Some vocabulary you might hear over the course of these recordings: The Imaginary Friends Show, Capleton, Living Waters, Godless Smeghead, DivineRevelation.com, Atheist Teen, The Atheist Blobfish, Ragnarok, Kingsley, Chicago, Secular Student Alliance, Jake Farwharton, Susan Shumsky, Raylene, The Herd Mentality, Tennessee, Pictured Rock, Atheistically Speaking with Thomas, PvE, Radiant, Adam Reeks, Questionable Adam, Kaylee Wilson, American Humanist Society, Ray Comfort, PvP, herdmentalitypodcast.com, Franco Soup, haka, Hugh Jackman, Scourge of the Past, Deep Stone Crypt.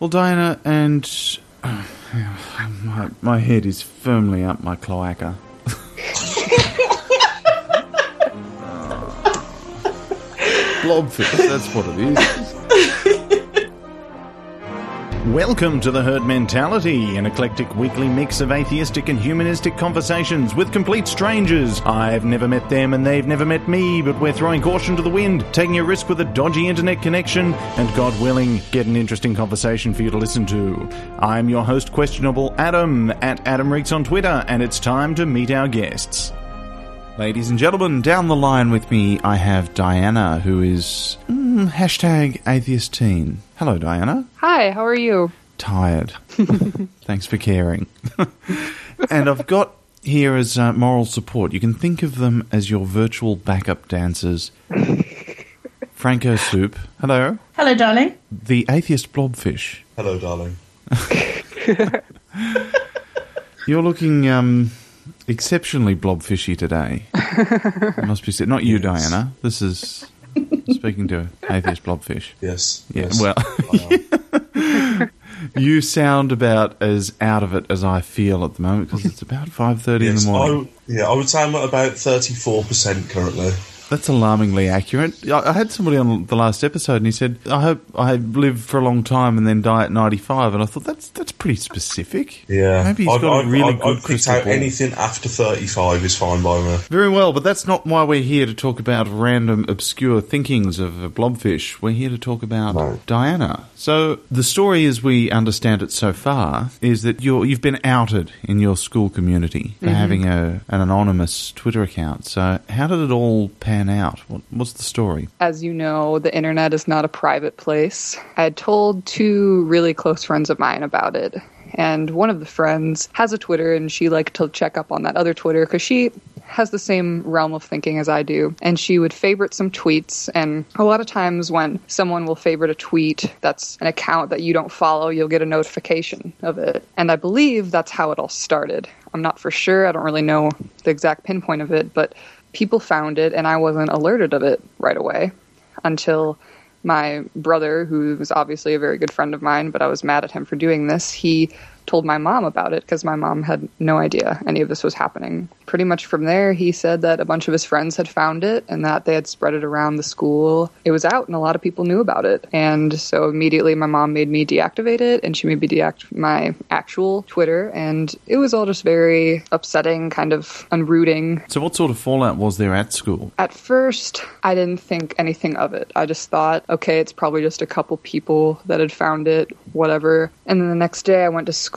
Well, Diana, and my head is firmly up my cloaca. Blobfish, that's what it is. Welcome to The Herd Mentality, an eclectic weekly mix of atheistic and humanistic conversations with complete strangers. I've never met them and they've never met me, but we're throwing caution to the wind, taking a risk with a dodgy internet connection, and God willing, get an interesting conversation for you to listen to. I'm your host, Questionable Adam, at Adam Reeks on Twitter, and it's time to meet our guests. Ladies and gentlemen, down the line with me, I have Diana, who is hashtag atheist teen. Hello, Diana. Hi, how are you? Tired. Thanks for caring. And I've got here as moral support. You can think of them as your virtual backup dancers. Franco Soup. Hello. Hello, darling. The Atheist Blobfish. Hello, darling. You're looking... exceptionally blobfishy today. It must be not you, yes. Diana. This is speaking to Atheist Blobfish. Yes. Yeah, yes. Well, you sound about as out of it as I feel at the moment because it's about 5:30 in the morning. I would say I'm at about 34% currently. That's alarmingly accurate. I had somebody on the last episode and he said, I hope I live for a long time and then die at 95. And I thought, that's pretty specific. Yeah. Maybe he's got a really good crystal ball. Anything after 35 is fine by me. Very well, but that's not why we're here to talk about random, obscure thinkings of a blobfish. We're here to talk about Diana. So the story as we understand it so far is that you've been outed in your school community for having an anonymous Twitter account. So how did it all pan out? What's the story? As you know, the internet is not a private place. I had told two really close friends of mine about it. And one of the friends has a Twitter and she liked to check up on that other Twitter because she has the same realm of thinking as I do. And she would favorite some tweets. And a lot of times when someone will favorite a tweet that's an account that you don't follow, you'll get a notification of it. And I believe that's how it all started. I'm not for sure. I don't really know the exact pinpoint of it, but people found it, and I wasn't alerted of it right away until my brother, who was obviously a very good friend of mine, but I was mad at him for doing this, he told my mom about it because my mom had no idea any of this was happening. Pretty much from there, he said that a bunch of his friends had found it and that they had spread it around the school. It was out, and a lot of people knew about it. And so immediately my mom made me deactivate it, and she made me deactivate my actual Twitter. And it was all just very upsetting, kind of unrooting. So what sort of fallout was there at school? At first, I didn't think anything of it. I just thought, okay, it's probably just a couple people that had found it, whatever. And then the next day I went to school,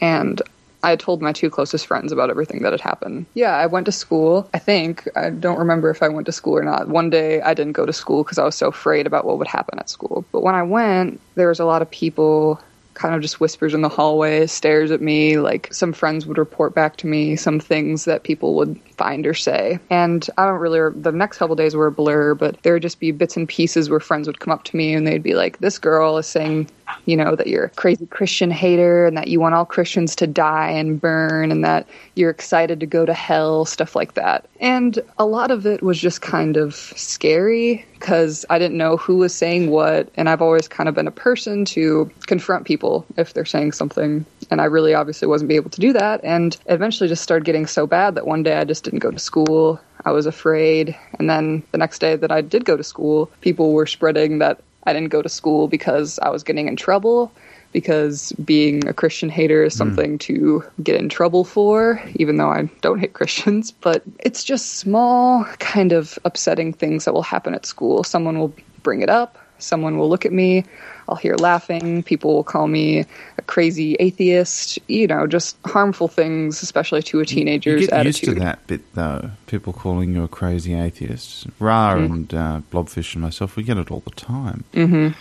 and I told my two closest friends about everything that had happened. Yeah, I went to school. I think. I don't remember if I went to school or not. One day I didn't go to school because I was so afraid about what would happen at school. But when I went, there was a lot of people, kind of just whispers in the hallway, stares at me. Like, some friends would report back to me some things that people would find or say. And I don't really... The next couple days were a blur, but there would just be bits and pieces where friends would come up to me and they'd be like, this girl is saying... you know, that you're a crazy Christian hater and that you want all Christians to die and burn and that you're excited to go to hell, stuff like that. And a lot of it was just kind of scary because I didn't know who was saying what. And I've always kind of been a person to confront people if they're saying something. And I really obviously wasn't able to do that. And eventually just started getting so bad that one day I just didn't go to school. I was afraid. And then the next day that I did go to school, people were spreading that I didn't go to school because I was getting in trouble, because being a Christian hater is something to get in trouble for, even though I don't hate Christians. But it's just small, kind of upsetting things that will happen at school. Someone will bring it up. Someone will look at me. I'll hear laughing. People will call me a crazy atheist. You know, just harmful things, especially to a teenager's attitude. You get used to that bit, though. People calling you a crazy atheist. Ra and Blobfish and myself, we get it all the time.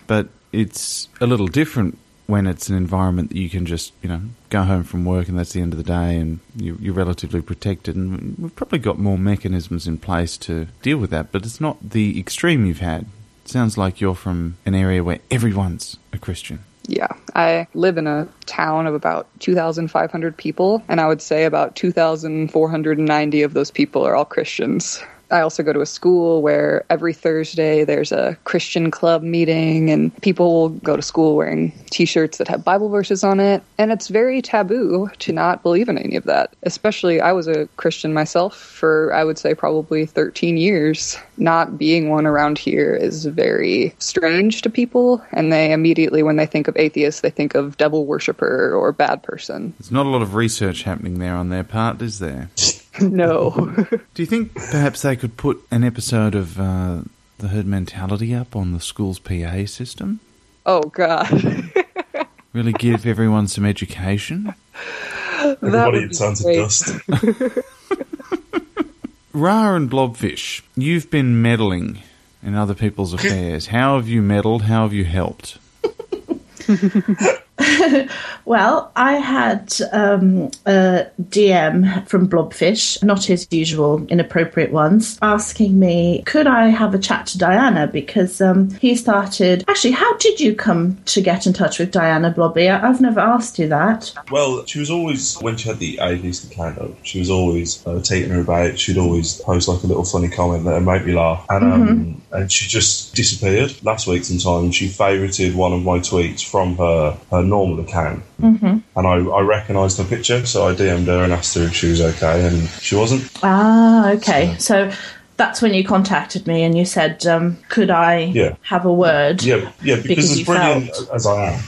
But it's a little different when it's an environment that you can just, you know, go home from work and that's the end of the day and you're relatively protected. And we've probably got more mechanisms in place to deal with that, but it's not the extreme you've had. Sounds like you're from an area where everyone's a Christian. Yeah, I live in a town of about 2,500 people, and I would say about 2,490 of those people are all Christians. I also go to a school where every Thursday there's a Christian club meeting, and people will go to school wearing T-shirts that have Bible verses on it. And it's very taboo to not believe in any of that. Especially, I was a Christian myself for, I would say, probably 13 years. Not being one around here is very strange to people. And they immediately, when they think of atheists, they think of devil worshiper or bad person. There's not a lot of research happening there on their part, is there? No. Do you think perhaps they could put an episode of The Herd Mentality up on the school's PA system? Oh, God. Really give everyone some education? Everybody in Sons of Dust. Ra and Blobfish, you've been meddling in other people's affairs. How have you meddled? How have you helped? Well, I had a DM from Blobfish, not his usual inappropriate ones, asking me, could I have a chat to Diana? Because he started, actually, how did you come to get in touch with Diana, Blobby? I've never asked you that. Well, she was always, when she had the atheist calendar, she was always taking her about. She'd always post like a little funny comment that made me laugh. And, and she just disappeared. Last week sometime, she favourited one of my tweets from her normal account, and I recognised her picture, so I DM'd her and asked her if she was okay, and she wasn't. Ah, okay. So that's when you contacted me and you said, could I have a word? Yeah, because as brilliant as I am,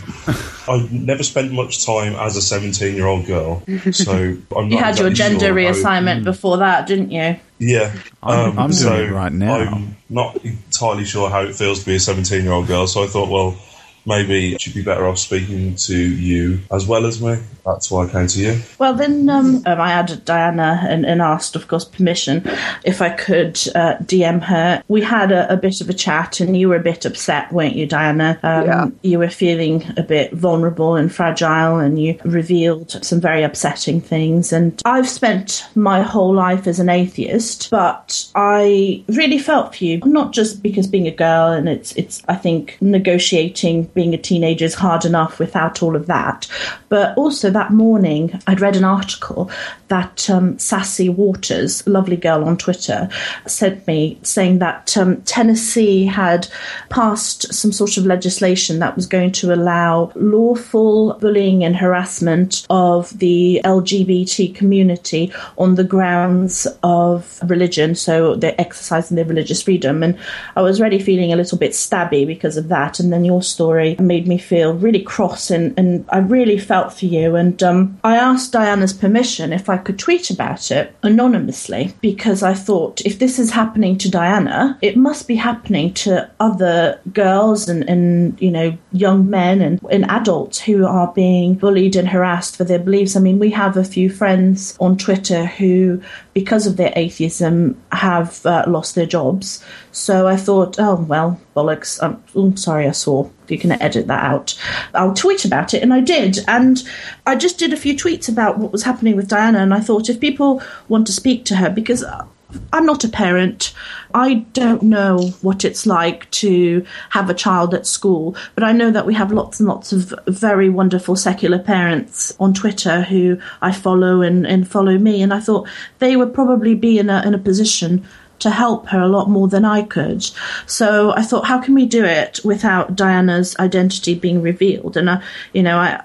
I've never spent much time as a 17-year-old girl, so I'm not. You had your gender reassignment before that, didn't you? Yeah. I'm doing it right now. I'm not entirely sure how it feels to be a 17-year-old girl, so I thought, well, maybe she'd be better off speaking to you as well as me. That's why I came to you. Well, then I added Diana and asked, of course, permission if I could DM her. We had a bit of a chat, and you were a bit upset, weren't you, Diana? Yeah. You were feeling a bit vulnerable and fragile, and you revealed some very upsetting things. And I've spent my whole life as an atheist, but I really felt for you, not just because being a girl, and it's I think, negotiating being a teenager is hard enough without all of that. But also that morning, I'd read an article that Sassy Waters, lovely girl on Twitter, sent me saying that Tennessee had passed some sort of legislation that was going to allow lawful bullying and harassment of the LGBT community on the grounds of religion. So they're exercising their religious freedom. And I was already feeling a little bit stabby because of that. And then your story made me feel really cross, and I really felt for you. And I asked Diana's permission if I could tweet about it anonymously, because I thought, if this is happening to Diana, it must be happening to other girls and you know, young men and adults who are being bullied and harassed for their beliefs. I mean, we have a few friends on Twitter who, because of their atheism, have lost their jobs. So I thought, oh, well, bollocks. I'm sorry, I swore. You can edit that out. I'll tweet about it. And I did. And I just did a few tweets about what was happening with Diana. And I thought, if people want to speak to her, because I'm not a parent, I don't know what it's like to have a child at school, but I know that we have lots and lots of very wonderful secular parents on Twitter who I follow and follow me. And I thought they would probably be in a position to help her a lot more than I could. So I thought, how can we do it without Diana's identity being revealed? And,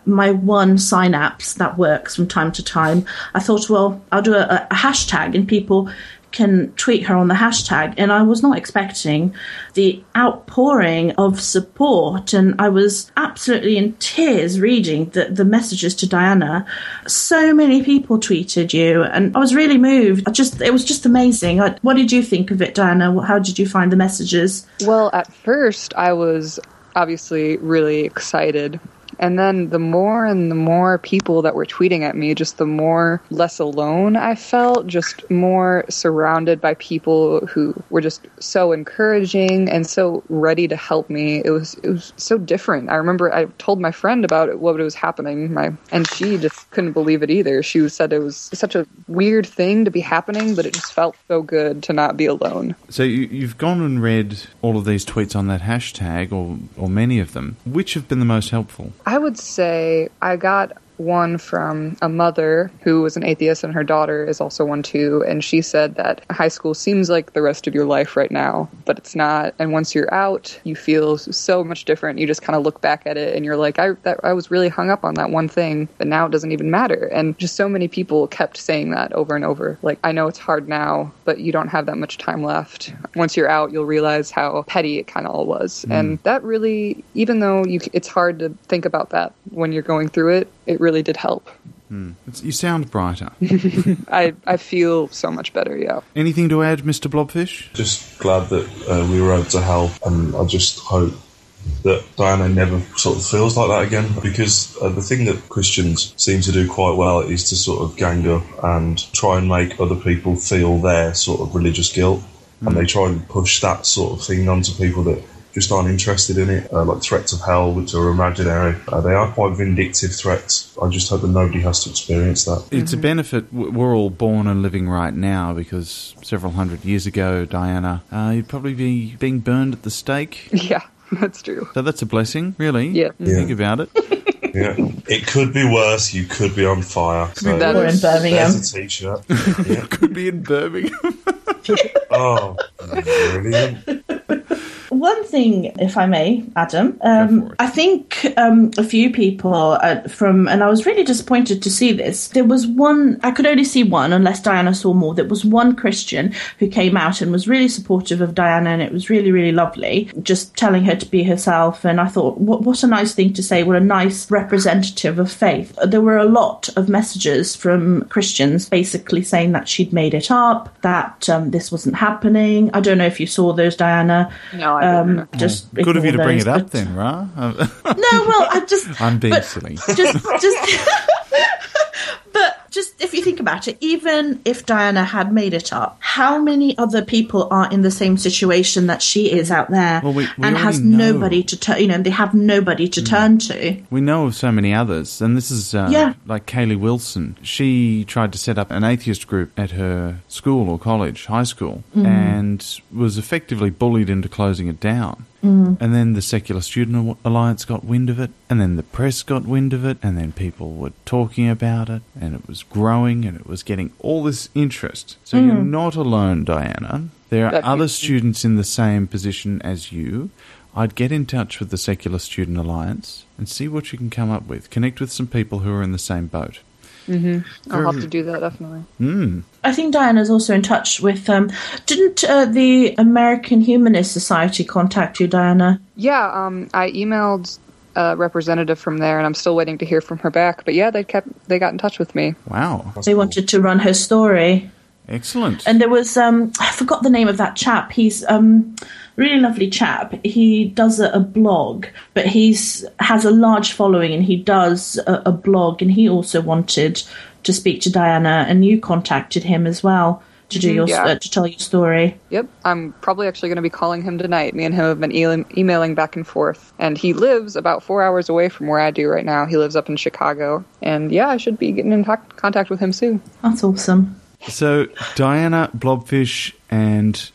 my one synapse that works from time to time, I thought, well, I'll do a hashtag and people can tweet her on the hashtag. And I was not expecting the outpouring of support, and I was absolutely in tears reading the messages to Diana. So many people tweeted you, and I was really moved. It was just amazing. What did you think of it, Diana? How did you find the messages? Well, at first I was obviously really excited. And then the more people that were tweeting at me, just the more less alone I felt, just more surrounded by people who were just so encouraging and so ready to help me. It was so different. I remember I told my friend about it, what was happening, and she just couldn't believe it either. She said it was such a weird thing to be happening, but it just felt so good to not be alone. So you've gone and read all of these tweets on that hashtag, or many of them. Which have been the most helpful? I would say I got one from a mother who was an atheist, and her daughter is also one too, and she said that high school seems like the rest of your life right now, but it's not, and once you're out, you feel so much different. You just kind of look back at it, and you're like, I was really hung up on that one thing, but now it doesn't even matter. And just so many people kept saying that over and over, like, I know it's hard now, but you don't have that much time left. Once you're out, you'll realize how petty it kind of all was. And that really, even though it's hard to think about that when you're going through it, it really did help. You sound brighter. I feel so much better, yeah. Anything to add, Mr. Blobfish? Just glad that we were able to help, and I just hope that Diana never sort of feels like that again, because the thing that Christians seem to do quite well is to sort of gang up and try and make other people feel their sort of religious guilt, and they try and push that sort of thing onto people that just aren't interested in it, like threats of hell, which are imaginary. They are quite vindictive threats. I just hope that nobody has to experience that. It's a benefit we're all born and living right now, because several hundred years ago, Diana, you'd probably be being burned at the stake. Yeah, that's true. So that's a blessing, really. Yeah. Think about it. Yeah. It could be worse. You could be on fire. So that in Birmingham. There's a t-shirt. Yeah. Could be in Birmingham. Oh, brilliant. One thing, if I may, Adam, I think a few people and I was really disappointed to see this. There was one, I could only see one unless Diana saw more. There was one Christian who came out and was really supportive of Diana, and it was really, really lovely, just telling her to be herself. And I thought, what a nice thing to say. What a nice representative of faith. There were a lot of messages from Christians basically saying that she'd made it up, that this wasn't happening. I don't know if you saw those, Diana. No, I just good of you to bring it up then, right? I'm being silly. Just if you think about it, even if Diana had made it up, how many other people are in the same situation that she is out there, and has nobody to turn? You know, they have nobody to turn to. We know of so many others, and this is like Kaylee Wilson. She tried to set up an atheist group at her school or college, high school, and was effectively bullied into closing it down. And then the Secular Student Alliance got wind of it, and then the press got wind of it, and then people were talking about it, and it was growing, and it was getting all this interest. So you're not alone, Diana. There are other students in the same position as you. I'd get in touch with the Secular Student Alliance and see what you can come up with. Connect with some people who are in the same boat. I'll have to do that, definitely. I think Diana's also in touch with... didn't the American Humanist Society contact you, Diana? Yeah, I emailed a representative from there, and I'm still waiting to hear from her back. But yeah, they got in touch with me. Wow. That's cool. Wanted to run her story. Excellent. And there was... I forgot the name of that chap. He's... really lovely chap. He does a blog, but has a large following, and he does a blog, and he also wanted to speak to Diana, and you contacted him as well to do to tell your story. Yep, I'm probably actually going to be calling him tonight. Me and him have been emailing back and forth, and he lives about 4 hours away from where I do right now. He lives up in Chicago, and yeah, I should be getting in contact with him soon. That's awesome. So Diana, Blobfish, and...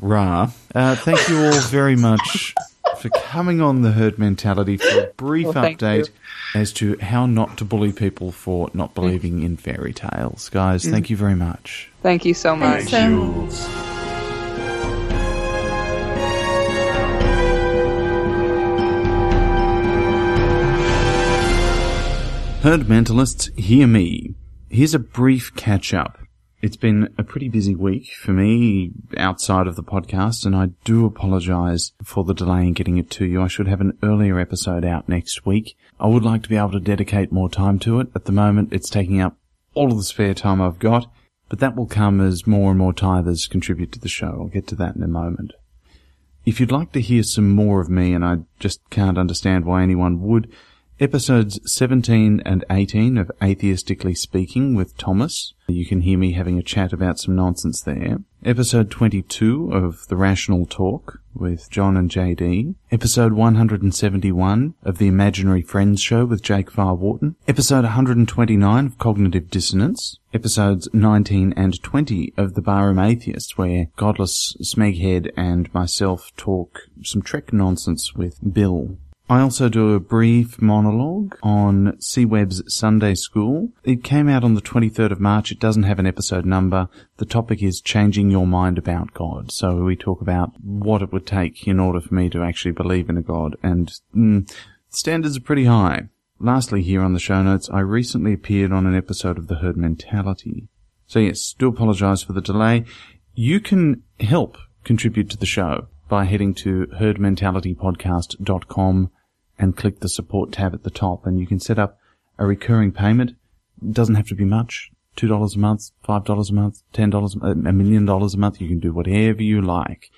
Ra, thank you all very much for coming on The Herd Mentality for a brief update as to how not to bully people for not believing in fairy tales. Guys, thank you very much. Thank you so much. Thank you. Herd Mentalists, hear me. Here's a brief catch-up. It's been a pretty busy week for me outside of the podcast, and I do apologise for the delay in getting it to you. I should have an earlier episode out next week. I would like to be able to dedicate more time to it. At the moment, it's taking up all of the spare time I've got, but that will come as more and more tithers contribute to the show. I'll get to that in a moment. If you'd like to hear some more of me, and I just can't understand why anyone would, episodes 17 and 18 of Atheistically Speaking with Thomas. You can hear me having a chat about some nonsense there. Episode 22 of The Rational Talk with John and JD. Episode 171 of The Imaginary Friends Show with Jake Farwharton. Episode 129 of Cognitive Dissonance. Episodes 19 and 20 of The Barroom Atheist, where Godless Smeghead and myself talk some Trek nonsense with Bill. I also do a brief monologue on C Webb's Sunday School. It came out on the 23rd of March. It doesn't have an episode number. The topic is changing your mind about God. So we talk about what it would take in order for me to actually believe in a God. And standards are pretty high. Lastly, here on the show notes, I recently appeared on an episode of The Herd Mentality. So yes, do apologize for the delay. You can help contribute to the show by heading to herdmentalitypodcast.com and click the support tab at the top, and you can set up a recurring payment. It doesn't have to be much. $2 a month, $5 a month, $10, $1 million a month. You can do whatever you like.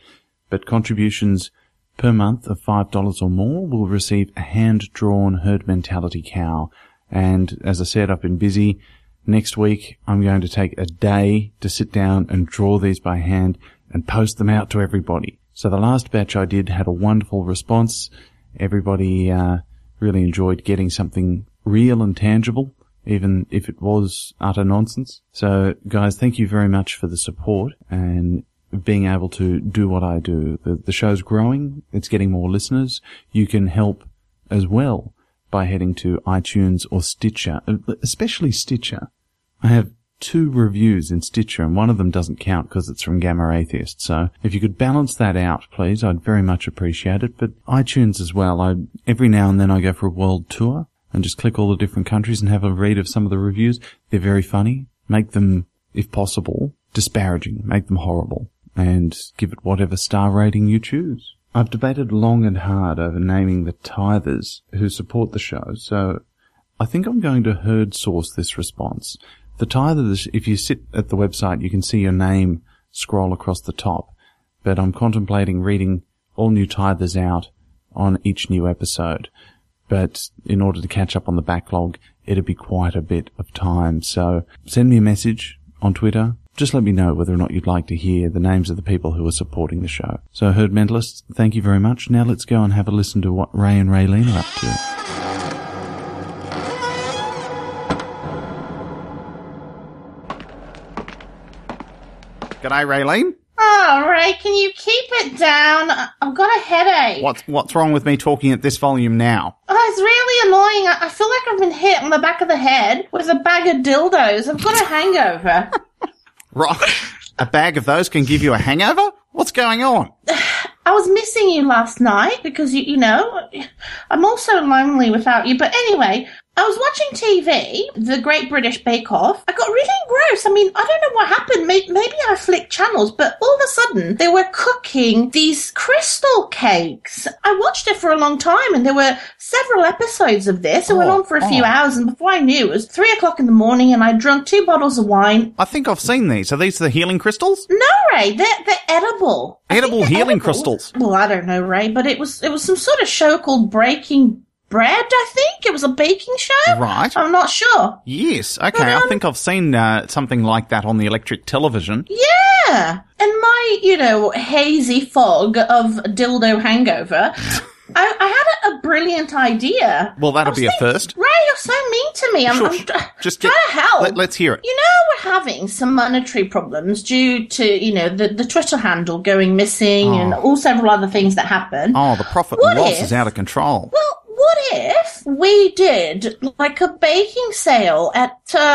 But contributions per month of $5 or more will receive a hand-drawn Herd Mentality cow. And as I said, I've been busy. Next week, I'm going to take a day to sit down and draw these by hand and post them out to everybody. So the last batch I did had a wonderful response. Everybody really enjoyed getting something real and tangible, even if it was utter nonsense. So, guys, thank you very much for the support and being able to do what I do. The show's growing. It's getting more listeners. You can help as well by heading to iTunes or Stitcher, especially Stitcher. I have 2 reviews in Stitcher, and one of them doesn't count because it's from Gamma Atheist. So if you could balance that out, please, I'd very much appreciate it. But iTunes as well. Every now and then I go for a world tour and just click all the different countries and have a read of some of the reviews. They're very funny. Make them, if possible, disparaging. Make them horrible. And give it whatever star rating you choose. I've debated long and hard over naming the tithers who support the show, so I think I'm going to herd source this response. The tithers, if you sit at the website, you can see your name scroll across the top, but I'm contemplating reading all new tithers out on each new episode. But in order to catch up on the backlog, it'd be quite a bit of time. So send me a message on Twitter. Just let me know whether or not you'd like to hear the names of the people who are supporting the show. So, Herd Mentalists, thank you very much. Now let's go and have a listen to what Ray and Raylene are up to. G'day, Raylene. Oh, Ray, can you keep it down? I've got a headache. What's wrong with me talking at this volume now? Oh, it's really annoying. I feel like I've been hit on the back of the head with a bag of dildos. I've got a hangover. Right. A bag of those can give you a hangover? What's going on? I was missing you last night because, you know, I'm also lonely without you. But anyway, I was watching TV, The Great British Bake Off. I got really engrossed. I mean, I don't know what happened. Maybe I flicked channels, but all of a sudden they were cooking these crystal cakes. I watched it for a long time, and there were several episodes of this. It went on for a few hours, and before I knew, it was 3:00 in the morning, and I drunk 2 bottles of wine. I think I've seen these. Are these the healing crystals? No, Ray. They're edible. Edible healing crystals. Well, I don't know, Ray, but it was some sort of show called Breaking Bread, I think. It was a baking show. Right. I'm not sure. Yes. Okay. But, I think I've seen something like that on the electric television. Yeah. And my, hazy fog of dildo hangover, I had a brilliant idea. Well, that'll be a first. Ray, you're so mean to me. I'm just trying to help. Let's hear it. You know, we're having some monetary problems due to, the Twitter handle going missing and all several other things that happen. Oh, the profit and loss is out of control. Well, what if we did like a baking sale at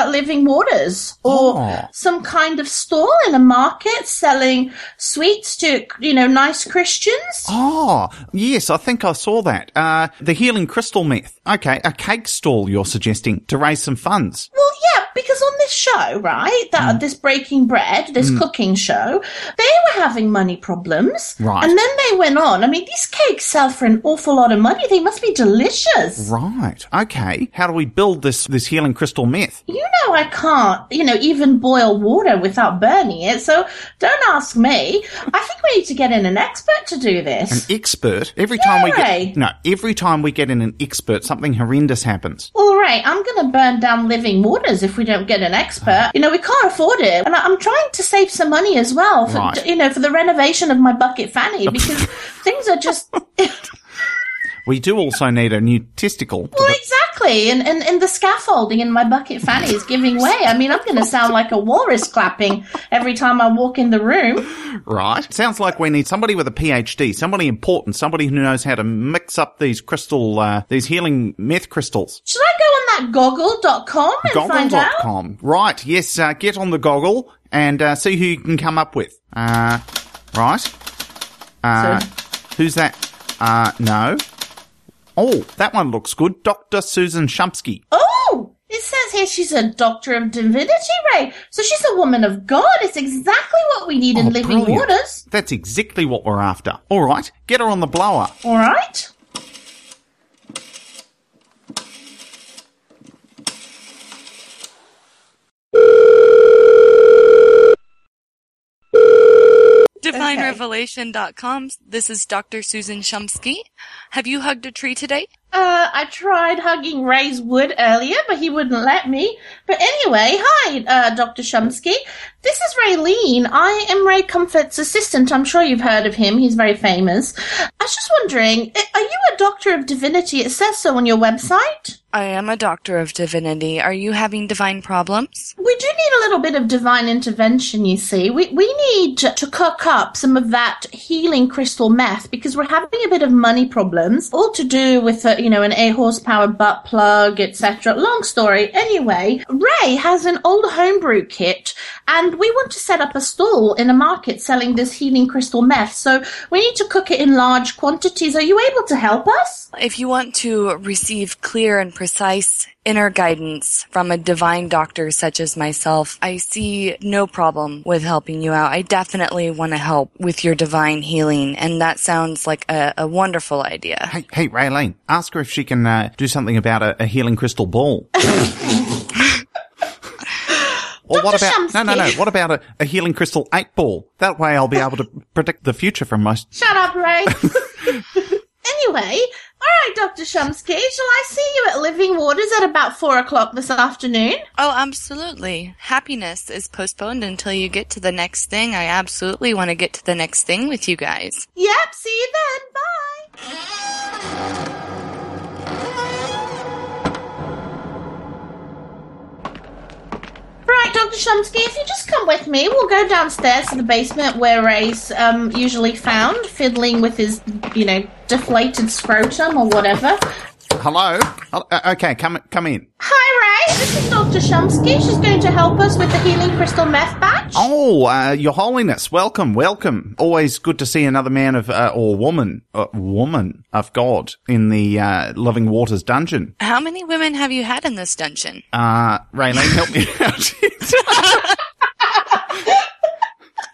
Living Waters or some kind of stall in a market selling sweets to, nice Christians? Oh, yes, I think I saw that. The healing crystal myth. Okay, a cake stall you're suggesting to raise some funds. Well, yeah, because on this show, right, that this Breaking Bread, this cooking show, they were having money problems. Right. And then they went on. I mean, these cakes sell for an awful lot of money. They must be delicious. Right. Okay. How do we build this healing crystal myth? You know I can't, even boil water without burning it, so don't ask me. I think we need to get in an expert to do this. An expert? Every time we get in an expert, something horrendous happens. All right. I'm going to burn down Living Waters if we don't get an expert. We can't afford it. And I'm trying to save some money as well for, for the renovation of my bucket fanny because things are just... We do also need a new testicle. Well, exactly. Exactly. And the scaffolding in my bucket fanny is giving way. I mean, I'm going to sound like a walrus clapping every time I walk in the room. Right. Sounds like we need somebody with a PhD, somebody important, somebody who knows how to mix up these crystal, these healing meth crystals. Should I go on that goggle.com and find out? Goggle.com. Right. Yes. Get on the goggle and see who you can come up with. Right. Who's that? No. Oh, that one looks good. Dr. Susan Shumsky. Oh, it says here she's a doctor of divinity, Ray. So she's a woman of God. It's exactly what we need in Living Waters. That's exactly what we're after. All right, get her on the blower. All right. DivineRevelation.com. This is Dr. Susan Shumsky. Have you hugged a tree today? I tried hugging Ray's wood earlier, but he wouldn't let me. But anyway, hi, Dr. Shumsky. This is Raylene. I am Ray Comfort's assistant. I'm sure you've heard of him. He's very famous. I was just wondering, are you a doctor of divinity? It says so on your website. I am a doctor of divinity. Are you having divine problems? We do need a little bit of divine intervention, you see. We need to cook up some of that healing crystal meth because we're having a bit of money problems, all to do with, an 8-horsepower butt plug, etc. Long story. Anyway, Ray has an old homebrew kit and we want to set up a stall in a market selling this healing crystal meth. So we need to cook it in large quantities. Are you able to help us? If you want to receive clear and precise inner guidance from a divine doctor such as myself, I see no problem with helping you out. I definitely want to help with your divine healing, and that sounds like a wonderful idea. Hey, Raylene, ask her if she can do something about a healing crystal ball. Or Dr. What about a healing crystal 8-ball? That way I'll be able to predict the future from my... Shut up, Ray. Anyway... All right, Dr. Shumsky, shall I see you at Living Waters at about 4:00 this afternoon? Oh, absolutely. Happiness is postponed until you get to the next thing. I absolutely want to get to the next thing with you guys. Yep, see you then. Bye. Right, Dr. Shumsky, if you just come with me, we'll go downstairs to the basement where Ray's usually found, fiddling with his, deflated scrotum or whatever. Hello? Okay, come in. Hi, Ray. This is Dr. Shumsky. She's going to help us with the healing crystal meth batch. Oh, Your Holiness, welcome, welcome. Always good to see another man of, or woman of God in the Living Waters dungeon. How many women have you had in this dungeon? Raylene, help me out.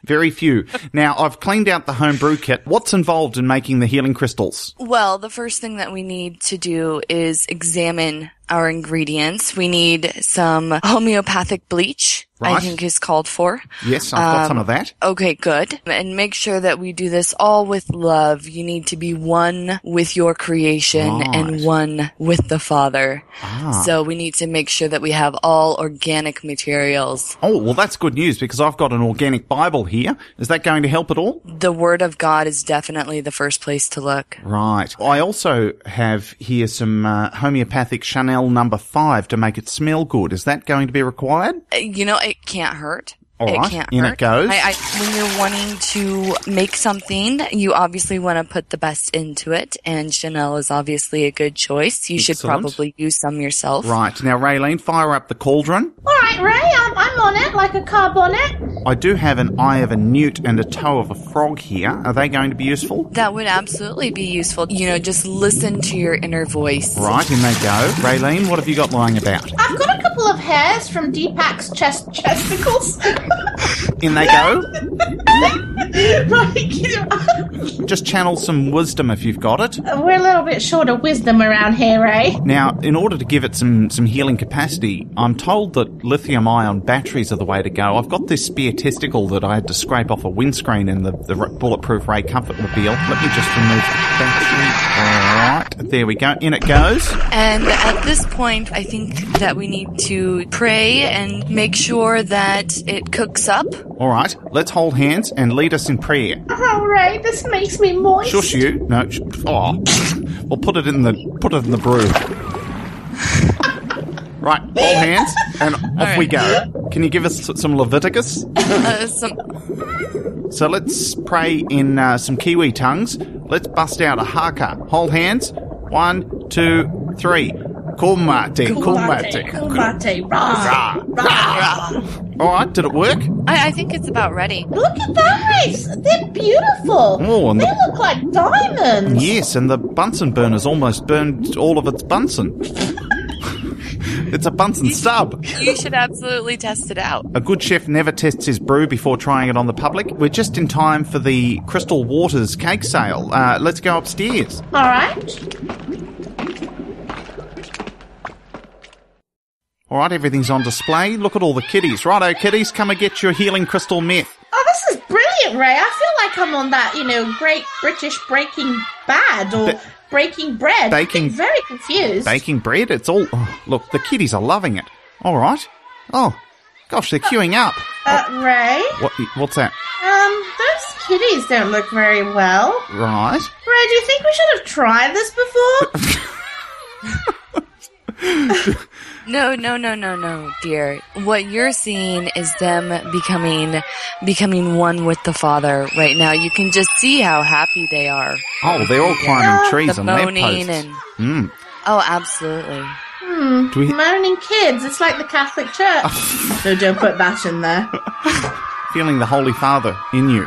Very few. Now, I've cleaned out the homebrew kit. What's involved in making the healing crystals? Well, the first thing that we need to do is examine our ingredients. We need some homeopathic bleach, right. I think is called for. Yes, I've got some of that. Okay, good. And make sure that we do this all with love. You need to be one with your creation and one with the Father. Ah. So we need to make sure that we have all organic materials. Oh, well, that's good news because I've got an organic Bible here. Is that going to help at all? The Word of God is definitely the first place to look. Right. I also have here some homeopathic Chanel number 5 to make it smell good. Is that going to be required? It can't hurt. All right. It can't hurt. In it goes. When you're wanting to make something, you obviously want to put the best into it, and Chanel is obviously a good choice. You should probably use some yourself. Right. Now, Raylene, fire up the cauldron. All right, Ray, I'm on it, like a carb on it. I do have an eye of a newt and a toe of a frog here. Are they going to be useful? That would absolutely be useful. Just listen to your inner voice. Right, in they go. Raylene, what have you got lying about? I've got a couple of hairs from Deepak's chesticles. In they go. Just channel some wisdom if you've got it. We're a little bit short of wisdom around here, eh? Now, in order to give it some healing capacity, I'm told that lithium-ion batteries are the way to go. I've got this spare testicle that I had to scrape off a windscreen in the bulletproof Ray Comfort reveal. Let me just remove the battery. All right, there we go. In it goes. And at this point, I think that we need to pray and make sure that it cooks up. All right, let's hold hands and lead us in prayer. Oh, Ray, this makes me moist. Shush you. No. Well, put it in the brew. Right, all hands, and off we go. Can you give us some Leviticus? So let's pray in some Kiwi tongues. Let's bust out a haka. Hold hands. 1, 2, 3. Kumate, kumate, kumate, rah, rah, rah. All right, did it work? I think it's about ready. Look at those! They're beautiful. Oh, and they look like diamonds. Yes, and the Bunsen burner's almost burned all of its Bunsen. It's a Bunsen stub. You should absolutely test it out. A good chef never tests his brew before trying it on the public. We're just in time for the Crystal Waters cake sale. Let's go upstairs. All right. All right, everything's on display. Look at all the kiddies. Righto, kiddies, come and get your healing crystal meth. Oh, this is brilliant, Ray. I feel like I'm on that, Great British Breaking Bad or Breaking Bread. I'm very confused. Baking bread? It's all... Oh, look, the kiddies are loving it. All right. Oh, gosh, they're queuing up. Ray? What's that? Those kiddies don't look very well. Right. Ray, do you think we should have tried this before? No, dear. What you're seeing is them becoming one with the Father right now. You can just see how happy they are. Oh, they're all climbing trees and lampposts. Oh, absolutely. Moaning kids. It's like the Catholic Church. No, don't put that in there. Feeling the Holy Father in you.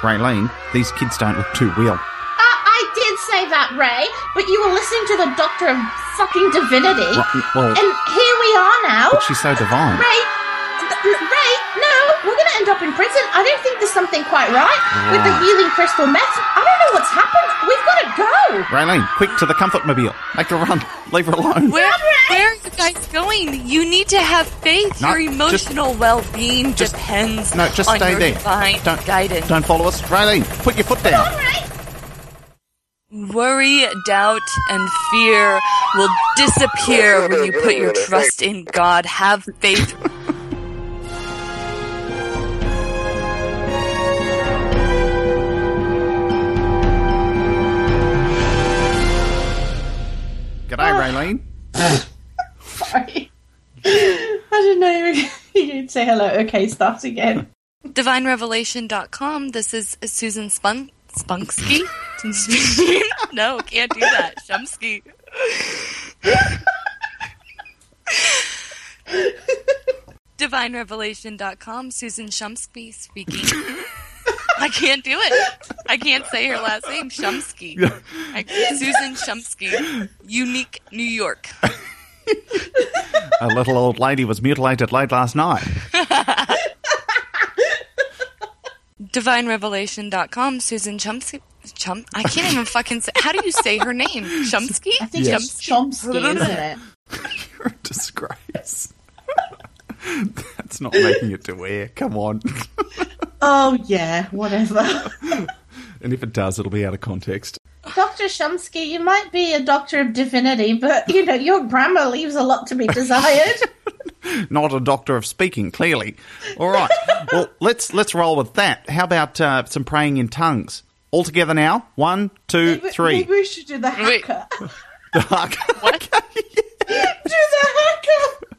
Raylene, these kids don't look too well. I did say that, Ray, but you were listening to the Doctor of fucking Divinity. Well, and here we are now. But she's so divine. Ray, no, we're going to end up in prison. I don't think there's something quite right with the healing crystal meth. I don't know what's happened. We've got to go. Raylene, quick to the comfort mobile. Make her run. Leave her alone. Where are you guys going? You need to have faith. No, your emotional well-being depends on stay your there. Divine guidance. Don't follow us. Raylene, put your foot down. All right. Worry, doubt, and fear will disappear when you put your trust in God. Have faith. G'day, Raylene. Sorry. I didn't know you'd say hello. Okay, start again. DivineRevelation.com. This is Susan Spunsky? No, can't do that. Shumsky. DivineRevelation.com, Susan Shumsky speaking. I can't do it. I can't say her last name, Shumsky. Susan Shumsky, Unique, New York. A little old lady was mutilated late last night. DivineRevelation.com, Susan Shumsky. I can't even fucking say. How do you say her name? Shumsky? I think it's Shumsky, isn't it? You're a disgrace. That's not making it to air. Come on. Oh, yeah, whatever. And if it does, it'll be out of context. Dr. Shumsky, you might be a doctor of divinity, but, your grammar leaves a lot to be desired. Not a doctor of speaking, clearly. All right. Well, let's roll with that. How about some praying in tongues? All together now. 1, 2, 3. Maybe we should do the haka. The haka? What? Do the haka.